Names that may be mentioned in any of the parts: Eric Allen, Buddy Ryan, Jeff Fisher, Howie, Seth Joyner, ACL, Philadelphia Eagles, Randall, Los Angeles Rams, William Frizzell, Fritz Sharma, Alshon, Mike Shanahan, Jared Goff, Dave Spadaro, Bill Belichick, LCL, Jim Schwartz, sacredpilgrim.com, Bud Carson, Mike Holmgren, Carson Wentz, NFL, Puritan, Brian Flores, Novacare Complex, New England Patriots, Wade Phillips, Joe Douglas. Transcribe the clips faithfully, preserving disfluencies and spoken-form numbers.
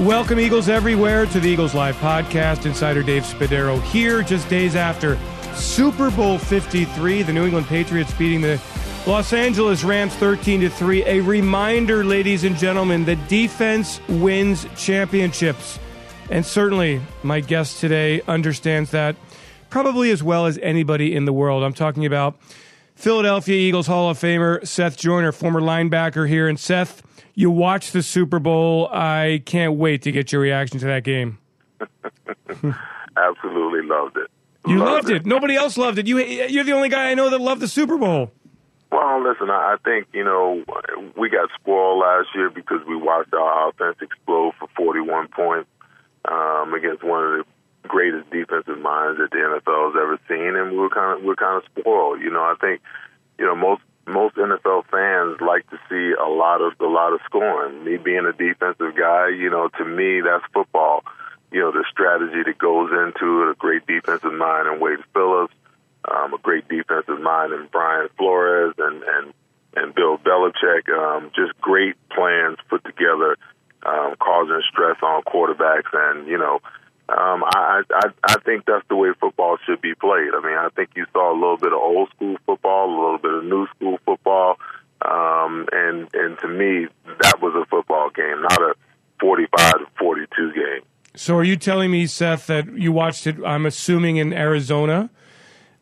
Welcome, Eagles everywhere, to the Eagles Live podcast. Insider Dave Spadaro here, just days after Super Bowl fifty-three, the New England Patriots beating the Los Angeles Rams thirteen to three. A reminder, ladies and gentlemen, that defense wins championships. And certainly my guest today understands that probably as well as anybody in the world. I'm talking about Philadelphia Eagles Hall of Famer Seth Joyner, former linebacker here. And Seth, you watched the Super Bowl. I can't wait to get your reaction to that game. Absolutely loved it. You loved, loved it. it. Nobody else loved it. You, you're the only guy I know that loved the Super Bowl. Well, listen, I think, you know, we got spoiled last year because we watched our offense explode for forty-one points um, against one of the greatest defensive minds that the N F L has ever seen, and we were kind of we were kind of spoiled. You know, I think, you know, most. Most N F L fans like to see a lot of a lot of scoring. Me being a defensive guy, you know, to me, that's football. You know, the strategy that goes into it, a great defensive mind in Wade Phillips, um, a great defensive mind in Brian Flores and, and, and Bill Belichick, um, just great plans put together, um, causing stress on quarterbacks. And, you know, um, I, I, I think that's the way football should be played. I mean, I think you saw a little bit of old school football, a little bit of new school football, um, and and to me, that was a football game, not a forty-five to forty-two game. So are you telling me, Seth, that you watched it, I'm assuming in Arizona,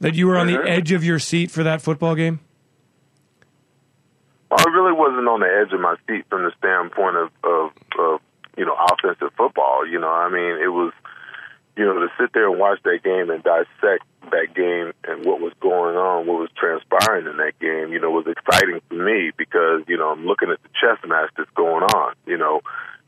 that you were on mm-hmm. the edge of your seat for that football game? Well, I really wasn't on the edge of my seat from the standpoint of, of, of you know, offensive football. You know, I mean, it was, you know, to sit there and watch that game and dissect that game and what was going on, what was transpiring in that game, you know, was exciting to me because, you know, I'm looking at the chess match that's going on. You know,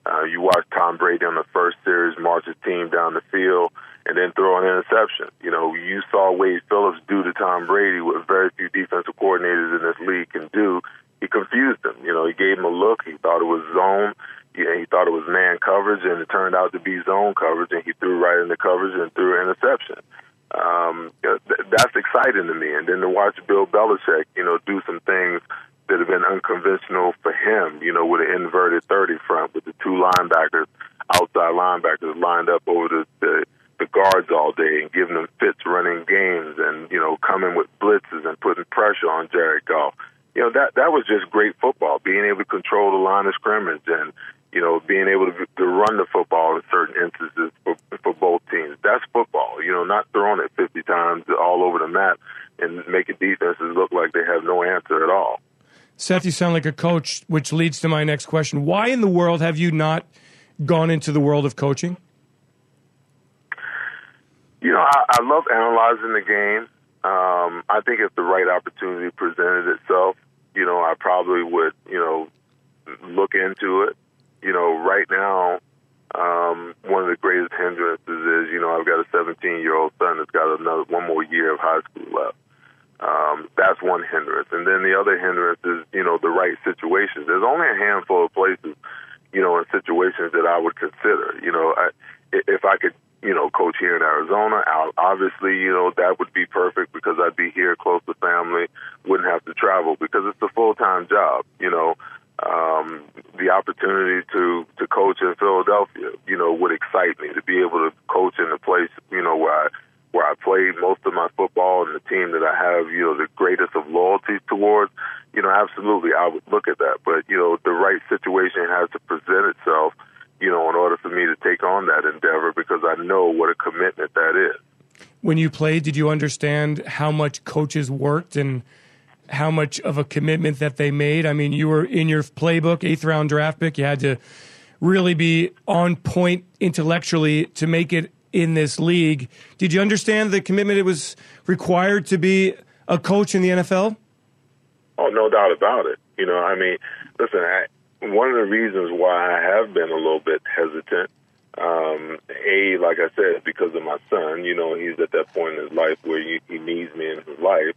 uh, you watch Tom Brady on the first series, march his team down the field, and then throw an interception. You know, you saw Wade Phillips do to Tom Brady what very few defensive coordinators in this league can do. He confused him. You know, he gave him a look. He thought it was zone. Yeah, he thought it was man coverage, and it turned out to be zone coverage, and he threw right into coverage and threw an interception. Um, th- that's exciting to me. And then to watch Bill Belichick, you know, do some things that have been unconventional for him, you know, with an inverted thirty front, with the two linebackers, outside linebackers lined up over the, the, the guards all day and giving them fits running games and, you know, coming with blitzes and putting pressure on Jared Goff. You know, that, that was just great football, being able to control the line of scrimmage and, you know, being able to, to run the football in certain instances for, for both teams. That's football, you know, not throwing it fifty times all over the map and making defenses look like they have no answer at all. Seth, you sound like a coach, which leads to my next question. Why in the world have you not gone into the world of coaching? You know, I, I love analyzing the game. Um, I think if the right opportunity presented itself, you know, I probably would, you know, look into it. You know, right now, um, one of the greatest hindrances is, you know, I've got a seventeen-year-old son that's got another one more year of high school left. Um, that's one hindrance. And then the other hindrance is, you know, the right situations. There's only a handful of places, you know, and situations that I would consider. You know, I, if I could, you know, coach here in Arizona, I'll, obviously, you know, that would be perfect because I'd be here close to family, wouldn't have to travel because it's a full-time job, you know. Um, the opportunity to, to coach in Philadelphia, you know, would excite me to be able to coach in a place, you know, where I, where I played most of my football and the team that I have, you know, the greatest of loyalty towards, you know, absolutely, I would look at that. But, you know, the right situation has to present itself, you know, in order for me to take on that endeavor because I know what a commitment that is. When you played, did you understand how much coaches worked and how much of a commitment that they made? I mean, you were in your playbook, eighth round draft pick. You had to really be on point intellectually to make it in this league. Did you understand the commitment it was required to be a coach in the N F L? Oh, no doubt about it. You know, I mean, listen, I, one of the reasons why I have been a little bit hesitant, um, A, like I said, because of my son. You know, he's at that point in his life where he, he needs me in his life.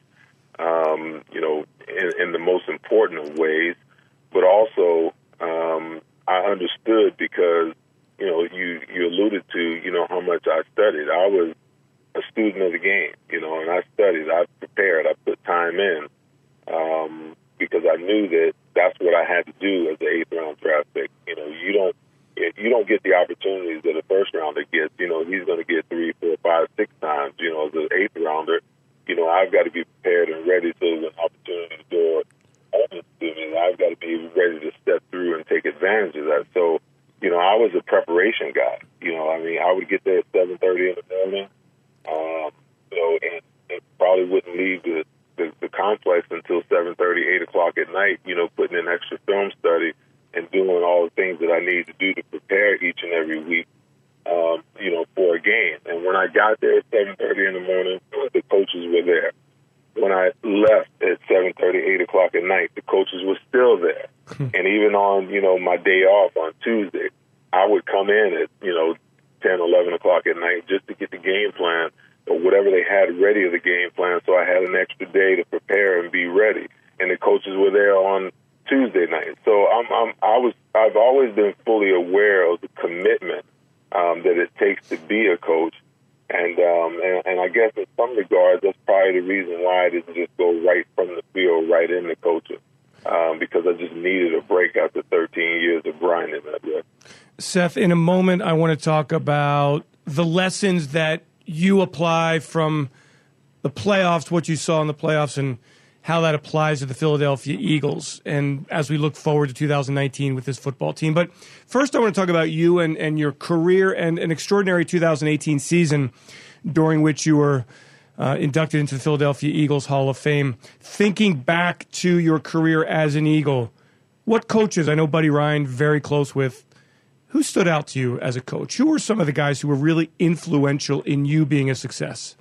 Um, you know, in, in the most important of ways, but also um, I understood because, you know, you, you alluded to, you know, how much I studied. I was a student of the game, you know, and I studied, I prepared, I put time in um, because I knew that that's what I had to do as an eighth round draft pick. You know, you don't, you don't get the opportunities that a first rounder gets. You know, he's going to get three, four, five, six times. You know, as an eighth rounder, you know, I've got to be prepared and ready so when opportunities door opens to me, I've got to be ready to step through and take advantage of that. So, you know, I was a preparation guy. You know, I mean, I would get there at seven thirty in the morning. Um, you know, and, and probably wouldn't leave the, the, the complex until seven thirty, eight o'clock at night. You know, putting in extra film study and doing all the things that I need to do to prepare each and every week, um, you know, for a game. And when I got there at seven thirty in the morning, the coaches were there. When I left at seven thirty, eight o'clock at night, the coaches were still there. And even on, you know, my day off on Tuesday, I would come in at, you know, ten, eleven o'clock at night just to get the game plan or whatever they had ready of the game plan, so I had an extra day to prepare and be ready. And the coaches were there on Tuesday night. So I'm, I'm, I was, I've always been fully aware of the commitment um, that it takes to be a coach, and, um, and and I guess in some regards that's probably the reason why I didn't just go right from the field right into coaching, um, because I just needed a break after thirteen years of grinding that way. Seth, in a moment, I want to talk about the lessons that you apply from the playoffs, what you saw in the playoffs, and how that applies to the Philadelphia Eagles and as we look forward to two thousand nineteen with this football team. But first, I want to talk about you and, and your career and an extraordinary two thousand eighteen season during which you were uh, inducted into the Philadelphia Eagles Hall of Fame. Thinking back to your career as an Eagle, what coaches, I know Buddy Ryan very close with, who stood out to you as a coach? Who were some of the guys who were really influential in you being a success?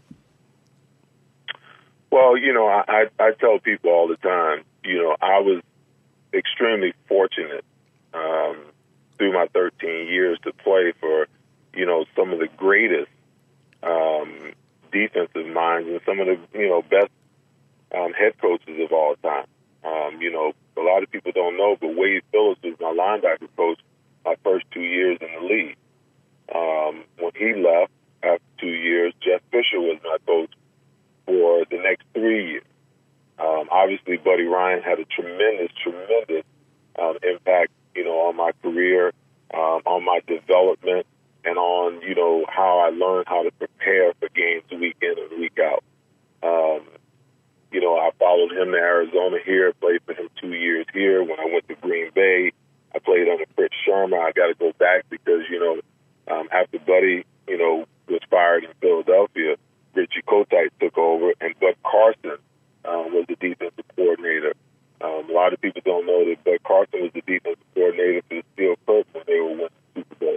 Well, you know, I, I tell people all the time, you know, I was extremely fortunate um, through my thirteen years to play for, you know, some of the greatest um, defensive minds and some of the, you know, best um, head coaches of all time. Um, you know, a lot of people don't know, but Wade Phillips was my linebacker coach my first two years in the league. Um, when he left after two years, Jeff Fisher was my coach for the next three years. Um, obviously, Buddy Ryan had a tremendous, tremendous um, impact, you know, on my career, um, on my development, and on, you know, how I learned how to prepare for games week in and week out. Um, you know, I followed him to Arizona here, played for him two years here. When I went to Green Bay, I played under Fritz Sharma. I got to go back because, you know, um, after Buddy, you know, was fired in Philadelphia, Richie Kotite took over, and Bud Carson um, was the defensive coordinator. Um, a lot of people don't know that Bud Carson was the defensive coordinator for the Steel Curtain when they were winning the Super Bowl.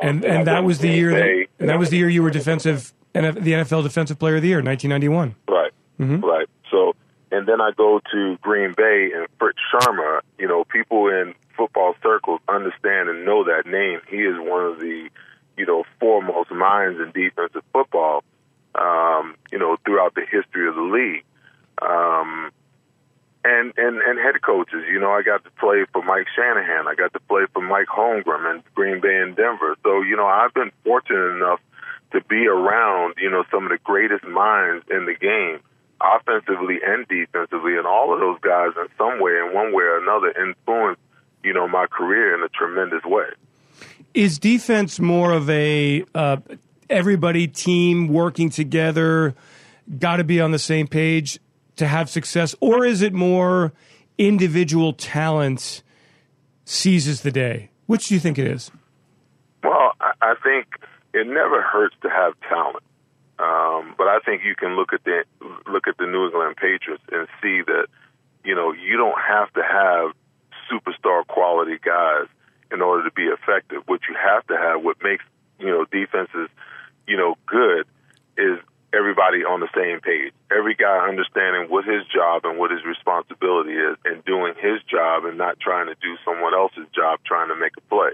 And, um, and, and that was the year that, and that was the year you were defensive, the N F L Defensive Player of the Year, nineteen ninety-one. Right, mm-hmm. Right. So, and then I go to Green Bay and Fritz Sharma. You know, people in football circles understand and know that name. He is one of the, you know, foremost minds in defensive football. Um, you know, throughout the history of the league. Um, and, and, and head coaches, you know, I got to play for Mike Shanahan. I got to play for Mike Holmgren in Green Bay and Denver. So, you know, I've been fortunate enough to be around, you know, some of the greatest minds in the game, offensively and defensively, and all of those guys in some way, in one way or another, influenced, you know, my career in a tremendous way. Is defense more of a... Uh everybody, team, working together, got to be on the same page to have success? Or is it more individual talent seizes the day? Which do you think it is? Well, I think it never hurts to have talent. Um, but I think you can look at the look at the New England Patriots and see that, you know, you don't have to have superstar quality guys in order to be effective. What you have to have, what makes, you know, defenses, you know, good is everybody on the same page. Every guy understanding what his job and what his responsibility is and doing his job and not trying to do someone else's job trying to make a play.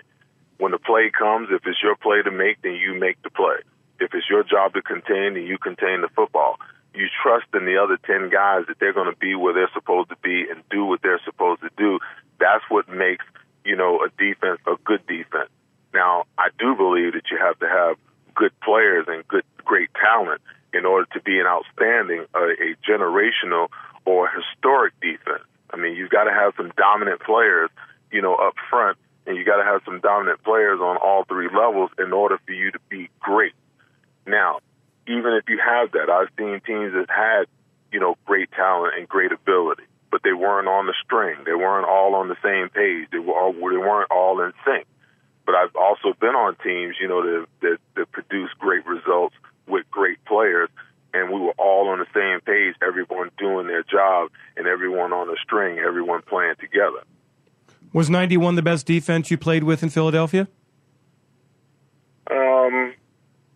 When the play comes, if it's your play to make, then you make the play. If it's your job to contain, then you contain the football. You trust in the other ten guys that they're going to be where they're supposed to be and do what they're supposed to do. That's what makes, you know, a defense a good defense. Now, I do believe that you have to have good players and good, great talent in order to be an outstanding, uh, a generational or historic defense. I mean, you've got to have some dominant players, you know, up front, and and you got to have some dominant players on all three levels in order for you to be great. Now, even if you have that, I've seen teams that had, you know, great talent and great ability, but they weren't on the string. They weren't all on the same page. They were all, they weren't all in sync. But I've also been on teams, you know, that, that, that produced great results with great players, and we were all on the same page, everyone doing their job, and everyone on the string, everyone playing together. Was ninety-one the best defense you played with in Philadelphia? Um,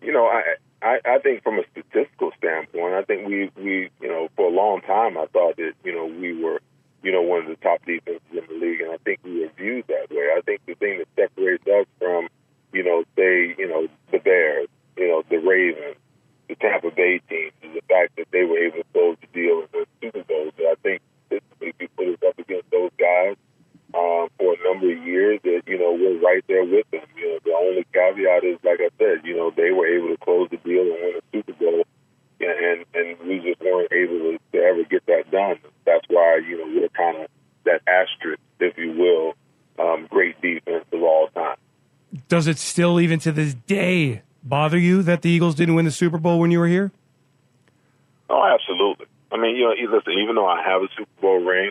you know, I, I I think from a statistical standpoint, I think we, we, you know, for a long time I thought that, you know, we were, you know, one of the top defenses in the league, and I think we were viewed that way. I think the thing that separates us from, you know, say, you know, the Bears, you know, the Ravens, the Tampa Bay teams, is the fact that they were able to close the deal and win Super Bowls. I think if you put us up against those guys um, for a number of years, that, you know, we're right there with them. You know, the only caveat is, like I said, you know, they were able to close the deal and win a Super Bowl, and and we just weren't able to ever get that done. That's why, you know, we're kind of that asterisk, if you will, um, great defense of all time. Does it still, even to this day, bother you that the Eagles didn't win the Super Bowl when you were here? Oh, absolutely. I mean, you know, listen, even though I have a Super Bowl ring,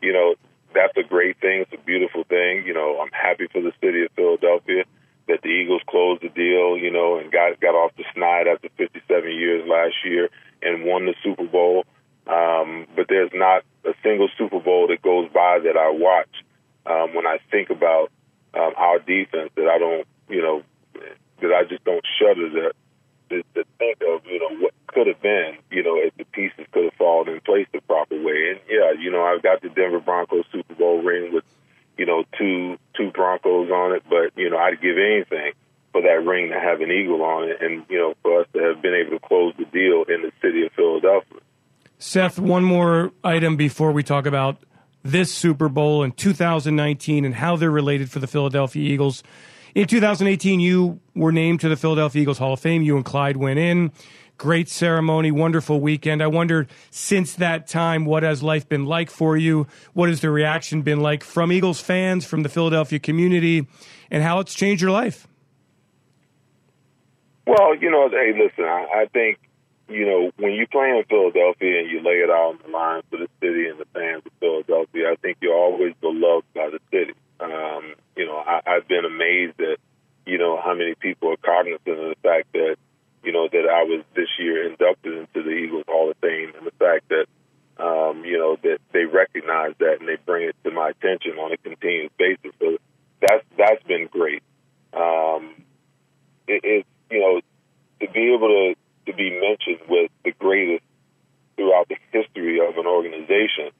you know, that's a great thing. It's a beautiful thing. You know, I'm happy for the city of Philadelphia that the Eagles closed the deal, you know, and got got off the snide after fifty-seven years last year and won the Super Bowl. Um, but there's not a single Super Bowl that goes by that I watch um, when I think about um, our defense that I don't, you know, that I just don't shudder to, to, to think of, you know, what could have been, you know, if the pieces could have fallen in place the proper way. And, yeah, you know, I've got the Denver Broncos Super Bowl ring with, you know, two two Broncos on it, but, you know, I'd give anything for that ring to have an Eagle on it and, you know, for us to have been able to close the deal in the city of Philadelphia. Seth, one more item before we talk about this Super Bowl in two thousand nineteen and how they're related for the Philadelphia Eagles. In two thousand eighteen, you were named to the Philadelphia Eagles Hall of Fame. You and Clyde went in. Great ceremony, wonderful weekend. I wonder, since that time, what has life been like for you? What has the reaction been like from Eagles fans, from the Philadelphia community, and how it's changed your life? Well, you know, hey, listen, I, I think, you know, when you play in Philadelphia and you lay it out on the line for the city and the fans of Philadelphia, I think you're always beloved by the city. Um, you know, I, I've been amazed at, you know, how many people are cognizant of the fact that, you know, that I was this year inducted into the Eagles Hall of Fame, and the fact that, um, you know, that they recognize that and they bring it to my attention on a continuous basis. So that's, that's been great. Um, it, it, you know, to be able to, to be mentioned with the greatest throughout the history of an organization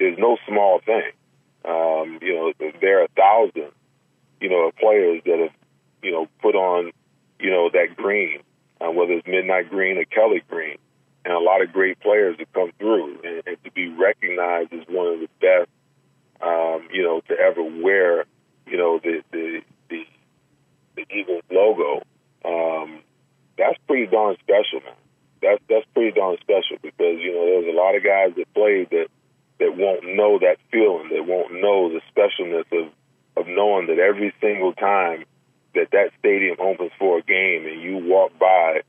is no small thing. Um, you know, there are thousands, you know, of players that have, you know, put on, you know, that green, uh, whether it's Midnight Green or Kelly Green, and a lot of great players that come through, and, and to be recognized as one of the best, um, you know, to ever wear, you know, the the the, the Eagles logo. Um, that's pretty darn special, man. That's that's pretty darn special because, you know, there's a lot of guys that played that. that won't know that feeling, that won't know the specialness of, of knowing that every single time that that stadium opens for a game and you walk by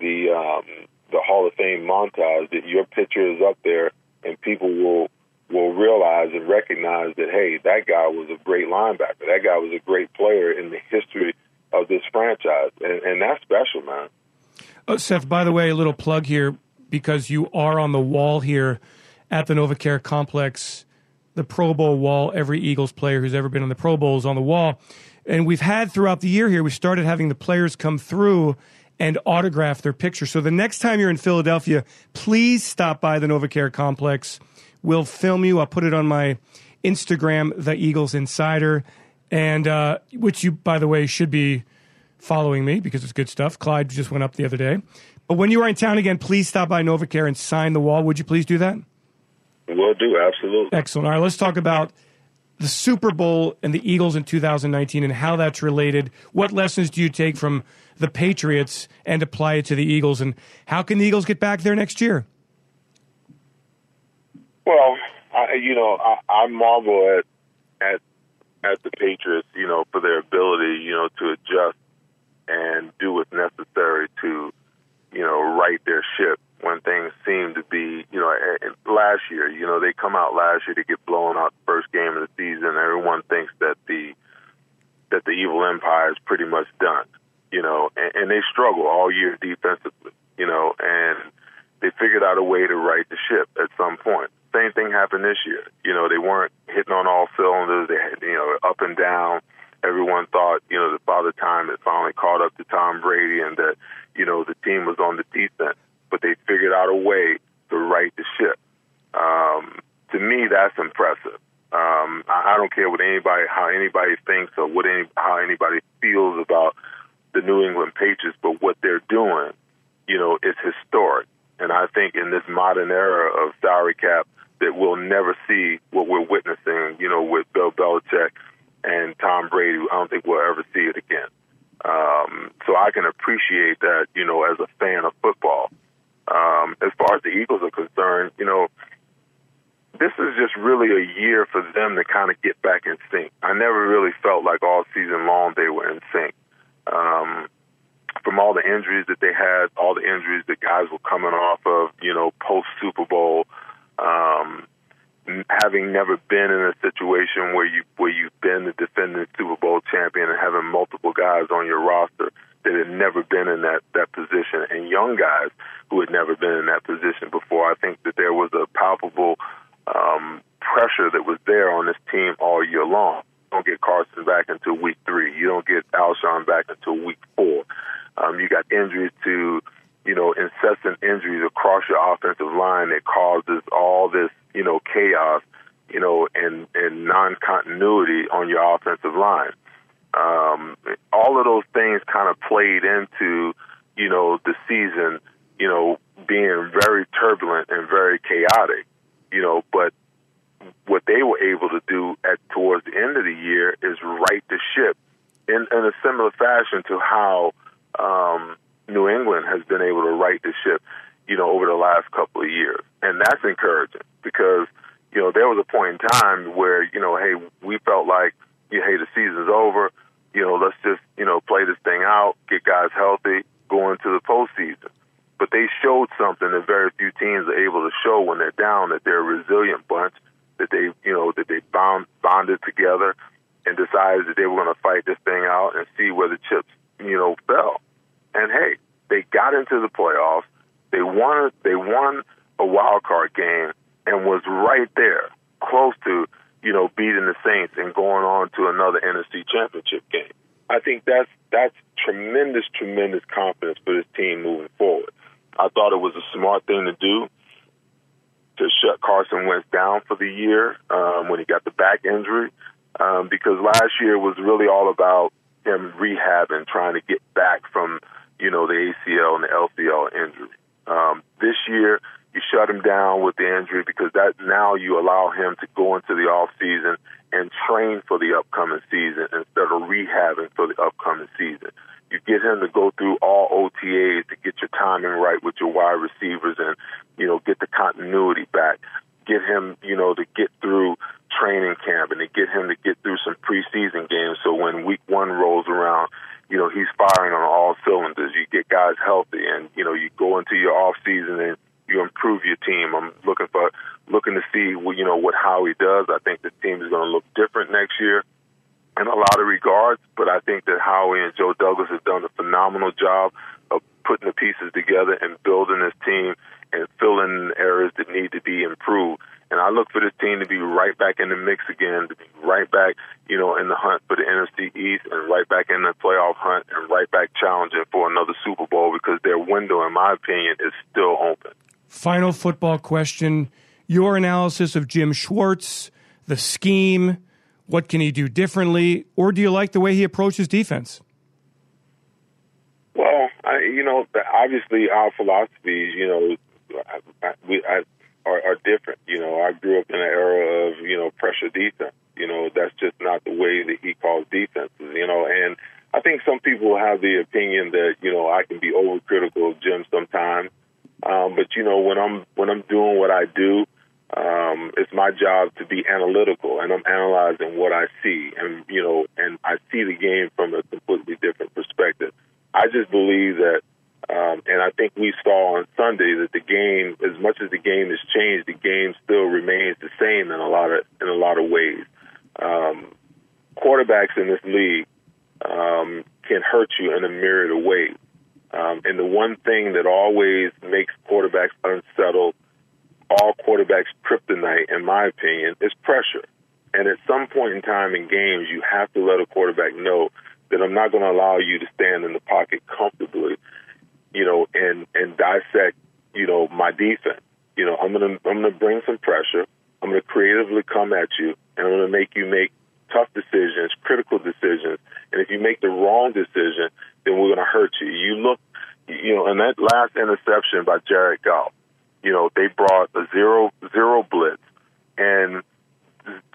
the um, the Hall of Fame montage, that your picture is up there and people will will realize and recognize that, hey, that guy was a great linebacker. That guy was a great player in the history of this franchise. And, and that's special, man. Oh, Seth, by the way, a little plug here because you are on the wall here at the Novacare Complex, the Pro Bowl wall. Every Eagles player who's ever been on the Pro Bowl is on the wall. And we've had throughout the year here, we started having the players come through and autograph their picture. So the next time you're in Philadelphia, please stop by the Novacare Complex. We'll film you. I'll put it on my Instagram, The Eagles Insider, and uh, which you, by the way, should be following me because it's good stuff. Clyde just went up the other day. But when you are in town again, please stop by Novacare and sign the wall. Would you please do that? Will do, absolutely. Excellent. All right, let's talk about the Super Bowl and the Eagles in two thousand nineteen and how that's related. What lessons do you take from the Patriots and apply it to the Eagles, and how can the Eagles get back there next year? Well, I, you know, I, I marvel at, at at the Patriots, you know, for their ability, you know, to adjust and do what's necessary to, you know, right their ship when things seem to be, you know, last year, you know, they come out last year to get blown out the first game of the season. Everyone thinks that the that the evil empire is pretty much done, you know, and, and they struggle all year defensively, you know, and they figured out a way to right the ship at some point. Same thing happened this year. You know, they weren't hitting on all cylinders. They had, you know, up and down. Everyone thought, you know, that by the time it finally caught up to Tom Brady and that, you know, the team was on the defense. But they figured out a way to right the ship. Um, to me, that's impressive. Um, I, I don't care what anybody, how anybody thinks or what any, how anybody feels about the New England Patriots, but what they're doing, you know, is historic. And I think in this modern era of salary cap, that we'll never see what we're witnessing, you know, with Bill Belichick and Tom Brady. I don't think we'll ever see it again. Um, so I can appreciate that, you know, as a fan of football. Um, as far as the Eagles are concerned, you know, this is just really a year for them to kind of get back in sync. I never really felt like all season long they were in sync. Um, from all the injuries that they had, all the injuries that guys were coming off of, you know, post-Super Bowl, um, having never been in a situation where, you, where you've been the defending Super Bowl champion and having multiple guys on your roster that had never been in that, that position, and young guys who had never been in that position before. I think that there was a palpable um, pressure that was there on this team all year long. You don't get Carson back until week three. You don't get Alshon back until week four. Um, you got injuries to, you know, incessant injuries across your offensive line that causes all this, you know, chaos, you know, and, and non-continuity on your offensive line. Um, all of those things kind of played into, you know, the season, you know, being very turbulent and very chaotic, you know, but what they were able to do at towards the end of the year is right the ship in, in a similar fashion to how um, New England has been able to right the ship, you know, over the last couple of years. And that's encouraging because, you know, there was a point in time where, you know, hey, we felt like, hey, the season's over. You know, let's just, you know, play this thing out, get guys healthy, go into the postseason. But they showed something that very few teams are able to show when they're down, that they're a resilient bunch, that they, you know, that they bound, bonded together and decided that they were going to fight this thing out and see where the chips, you know, fell. And, hey, they got into the playoffs. They won, they won a wild card game and was right there, close to, you know, beating the Saints and going on to another N F C Championship game. I think that's that's tremendous, tremendous confidence for this team moving forward. I thought it was a smart thing to do to shut Carson Wentz down for the year um, when he got the back injury um, because last year was really all about him rehabbing, trying to get back from, you know, the A C L and the L C L injury. Um, this year, you shut him down with the injury because that now you allow him to go into the off season and train for the upcoming season instead of rehabbing for the upcoming season. You get him to go through all O T As to get your timing right with your wide receivers and, you know, get the continuity back. Get him, you know, to get through training camp and to get him to get through some preseason games so when week one rolls around, you know, he's firing on all cylinders. You get guys healthy and, you know, you go into your off season and you improve your team. I'm looking for, looking to see, you know, what Howie does. I think this team is going to look different next year in a lot of regards, but I think that Howie and Joe Douglas have done a phenomenal job of putting the pieces together and building this team and filling areas that need to be improved. And I look for this team to be right back in the mix again, to be right back, you know, in the hunt for the N F C East and right back in the playoff hunt and right back challenging for another Super Bowl because their window, in my opinion, is still open. Final football question. Your analysis of Jim Schwartz, the scheme, what can he do differently, or do you like the way he approaches defense? Well, I, you know, obviously our philosophies, you know, I, I, we, I, are, are different. You know, I grew up in an era of, you know, pressure defense. You know, that's just not the way that he calls defenses, you know, and I think some people have the opinion that, you know, I can be overcritical of Jim sometimes. Um, but you know, when I'm when I'm doing what I do, Um, it's my job to be analytical, and I'm analyzing what I see, and you know, and I see the game from a completely different perspective. I just believe that, um, and I think we saw on Sunday that the game, as much as the game has changed, the game still remains the same in a lot of in a lot of ways. Um, quarterbacks in this league um, can hurt you in a myriad of ways, um, and the one thing that always makes quarterbacks unsettled. All quarterbacks' kryptonite, in my opinion, is pressure. And at some point in time in games, you have to let a quarterback know that I'm not going to allow you to stand in the pocket comfortably, you know, and, and dissect, you know, my defense. You know, I'm going to I'm going to bring some pressure. I'm going to creatively come at you, and I'm going to make you make tough decisions, critical decisions. And if you make the wrong decision, then we're going to hurt you. You look, you know, and that last interception by Jared Goff, you know, they brought a zero, zero blitz, and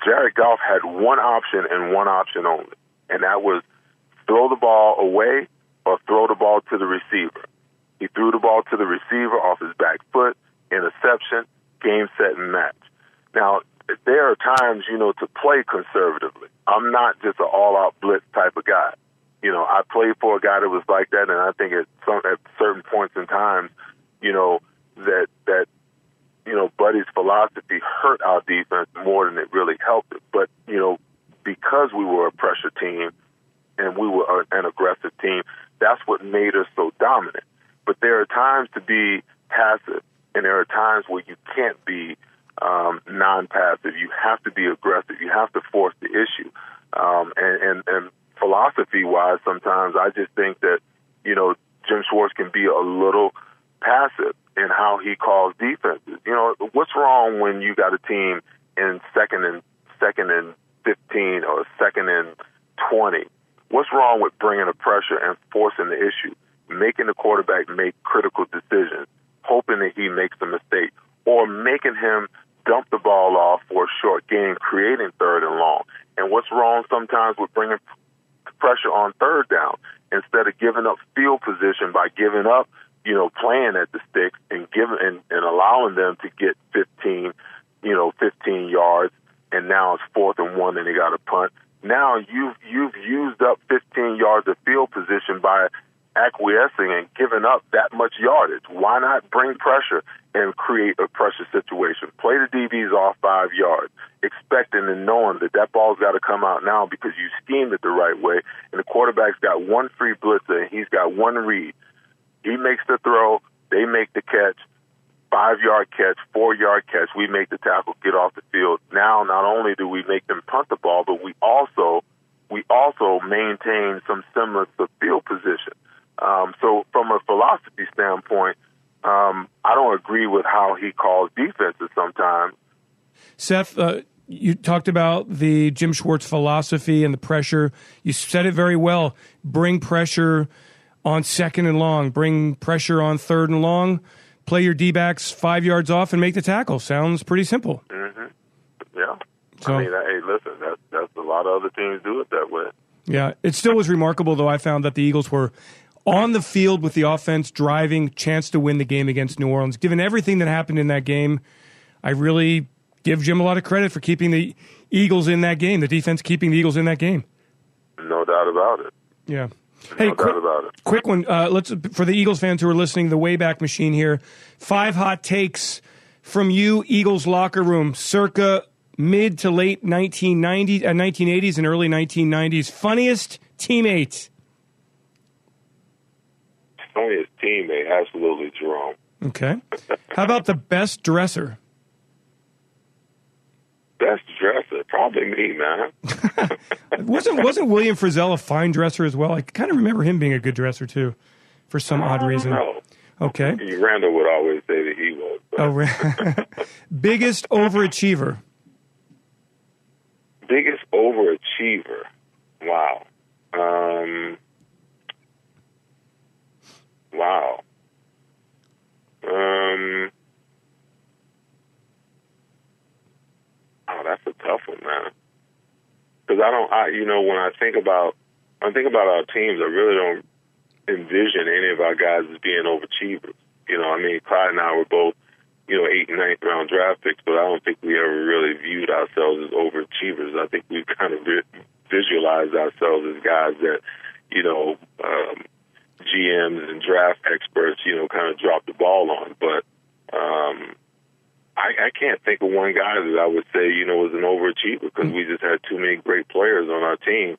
Jared Goff had one option and one option only, and that was throw the ball away or throw the ball to the receiver. He threw the ball to the receiver off his back foot, interception, game, set, and match. Now, there are times, you know, to play conservatively. I'm not just an all-out blitz type of guy. You know, I played for a guy that was like that, and I think at, some, at certain points in time, you know, that that you know Buddy's philosophy hurt our defense more than it really helped it. But you know, because we were a pressure team and we were an aggressive team, that's what made us so dominant. But there are times to be passive, and there are times where you can't be um, non-passive. You have to be aggressive. You have to force the issue. Um, and, and and philosophy-wise, sometimes I just think that you know Jim Schwartz can be a little passive in how he calls defenses. You know, what's wrong when you got a team in second and second and fifteen or second and twenty? What's wrong with bringing a pressure and forcing the issue, making the quarterback make critical decisions, hoping that he makes a mistake, or making him dump the ball off for a short gain, creating third and long? And what's wrong sometimes with bringing pressure on third down instead of giving up field position by giving up, you know, playing at the sticks and giving and, and allowing them to get fifteen, you know, fifteen yards, and now it's fourth and one, and they got a punt. Now you've you've used up fifteen yards of field position by acquiescing and giving up that much yardage. Why not bring pressure and create a pressure situation? Play the D Bs off five yards, expecting and knowing that that ball's got to come out now because you schemed it the right way, and the quarterback's got one free blitzer and he's got one read. He makes the throw, they make the catch, five-yard catch, four-yard catch. We make the tackle, get off the field. Now, not only do we make them punt the ball, but we also we also maintain some semblance of field position. Um, so from a philosophy standpoint, um, I don't agree with how he calls defenses sometimes. Seth, uh, you talked about the Jim Schwartz philosophy and the pressure. You said it very well. Bring pressure on second and long, bring pressure on third and long, play your D-backs five yards off and make the tackle. Sounds pretty simple. Mm-hmm. Yeah. So, I mean, hey, listen, that's, that's a lot of other teams do it that way. Yeah. It still was remarkable, though, I found that the Eagles were on the field with the offense, driving, chance to win the game against New Orleans. Given everything that happened in that game, I really give Jim a lot of credit for keeping the Eagles in that game, the defense keeping the Eagles in that game. No doubt about it. Yeah. Hey, no quick, about it. quick one. Uh, let's for the Eagles fans who are listening, the Wayback Machine here. Five hot takes from you, Eagles locker room, circa mid to late nineteen nineties, uh, nineteen eighties and early nineteen nineties. Funniest teammate. Funniest teammate, absolutely, Jerome. Okay. How about the best dresser? Best dresser, probably me, man. wasn't wasn't William Frizzell a fine dresser as well? I kind of remember him being a good dresser too, for some odd reason. No. Okay. Randall would always say that he was. But. Oh, ra- biggest overachiever. Biggest overachiever. Wow. Um, wow. Um. Oh, that's a tough one, man. Because I don't, I, you know, when I think about, when I think about our teams, I really don't envision any of our guys as being overachievers. You know, I mean, Clyde and I were both you know, eight and ninth round draft picks, but I don't think we ever really viewed ourselves as overachievers. I think we kind of visualized ourselves as guys that, you know, um, G Ms and draft experts, you know, kind of dropped the ball on. But um, I, I can't think of one guy that I would say, you know, was an overachiever, because we just had too many great players on our team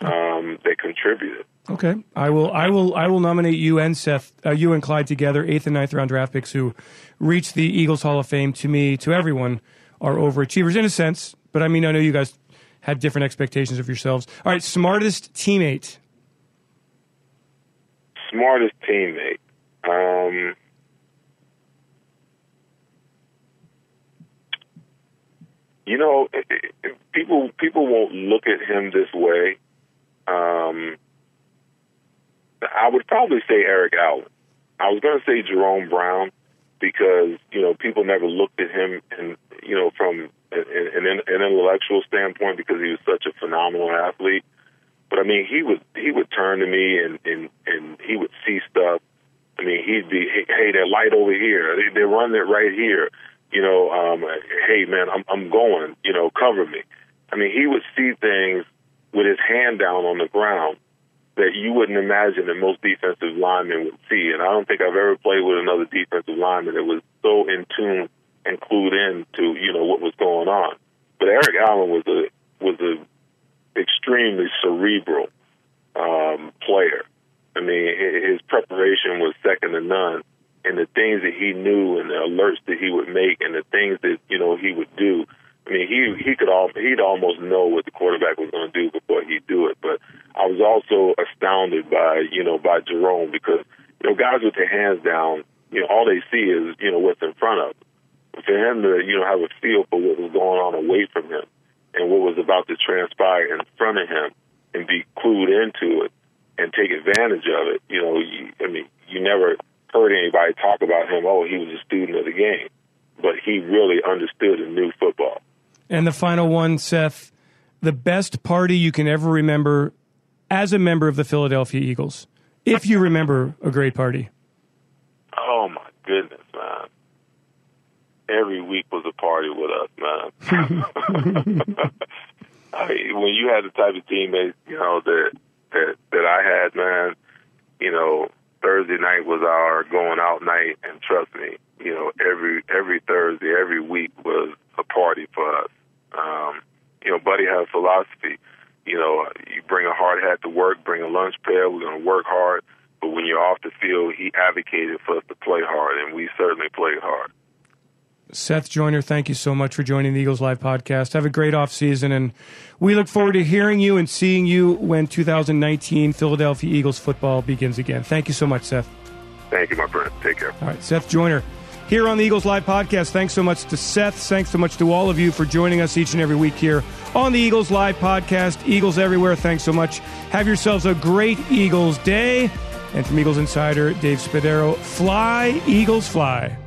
um, that contributed. Okay, I will. I will. I will nominate you and Seth, uh, you and Clyde together, eighth and ninth round draft picks who reached the Eagles Hall of Fame. To me, to everyone, are overachievers in a sense. But I mean, I know you guys had different expectations of yourselves. All right, smartest teammate. Smartest teammate. Um, you know, people people won't look at him this way. Um, I would probably say Eric Allen. I was going to say Jerome Brown because, you know, people never looked at him, and you know, from an, an, an intellectual standpoint, because he was such a phenomenal athlete. But I mean, he would he would turn to me and and, and he would see stuff. I mean, he'd be, hey, hey that light over here, they, they're running it right here. You know, um, hey man, I'm I'm going. You know, cover me. I mean, he would see things with his hand down on the ground that you wouldn't imagine that most defensive linemen would see. And I don't think I've ever played with another defensive lineman that was so in tune and clued in to, you know, what was going on. But Eric Allen was a was a extremely cerebral um, player. I mean, his preparation was second to none, and the things that he knew and the alerts that he would make and the things that, you know, he would do. I mean, he he could all he'd almost know what the quarterback was going to do before he'd do it. But I was also astounded by, you know, by Jerome, because, you know, guys with their hands down, you know, all they see is, you know, what's in front of them. But for him to, you know, have a feel for what was going on away from him and what was about to transpire in front of him and be clued into it and take advantage of it, you know, you, I mean, you never heard anybody talk about him, oh, he was a student of the game. But he really understood and knew football. And the final one, Seth, the best party you can ever remember as a member of the Philadelphia Eagles, if you remember a great party. Oh, my goodness, man. Every week was a party with us, man. I mean, when you had the type of teammates, you know, that, that, that I had, man, you know, Thursday night was our going out night, and trust me, you know, every every Thursday, every week was a party for us. Um, you know, Buddy had a philosophy. You know, you bring a hard hat to work, bring a lunch pail, we're going to work hard. But when you're off the field, he advocated for us to play hard, and we certainly played hard. Seth Joyner, thank you so much for joining the Eagles Live podcast. Have a great offseason, and we look forward to hearing you and seeing you when two thousand nineteen Philadelphia Eagles football begins again. Thank you so much, Seth. Thank you, my friend. Take care. All right, Seth Joyner, here on the Eagles Live podcast. Thanks so much to Seth. Thanks so much to all of you for joining us each and every week here on the Eagles Live podcast. Eagles everywhere, thanks so much. Have yourselves a great Eagles day. And from Eagles Insider, Dave Spadaro, fly, Eagles fly.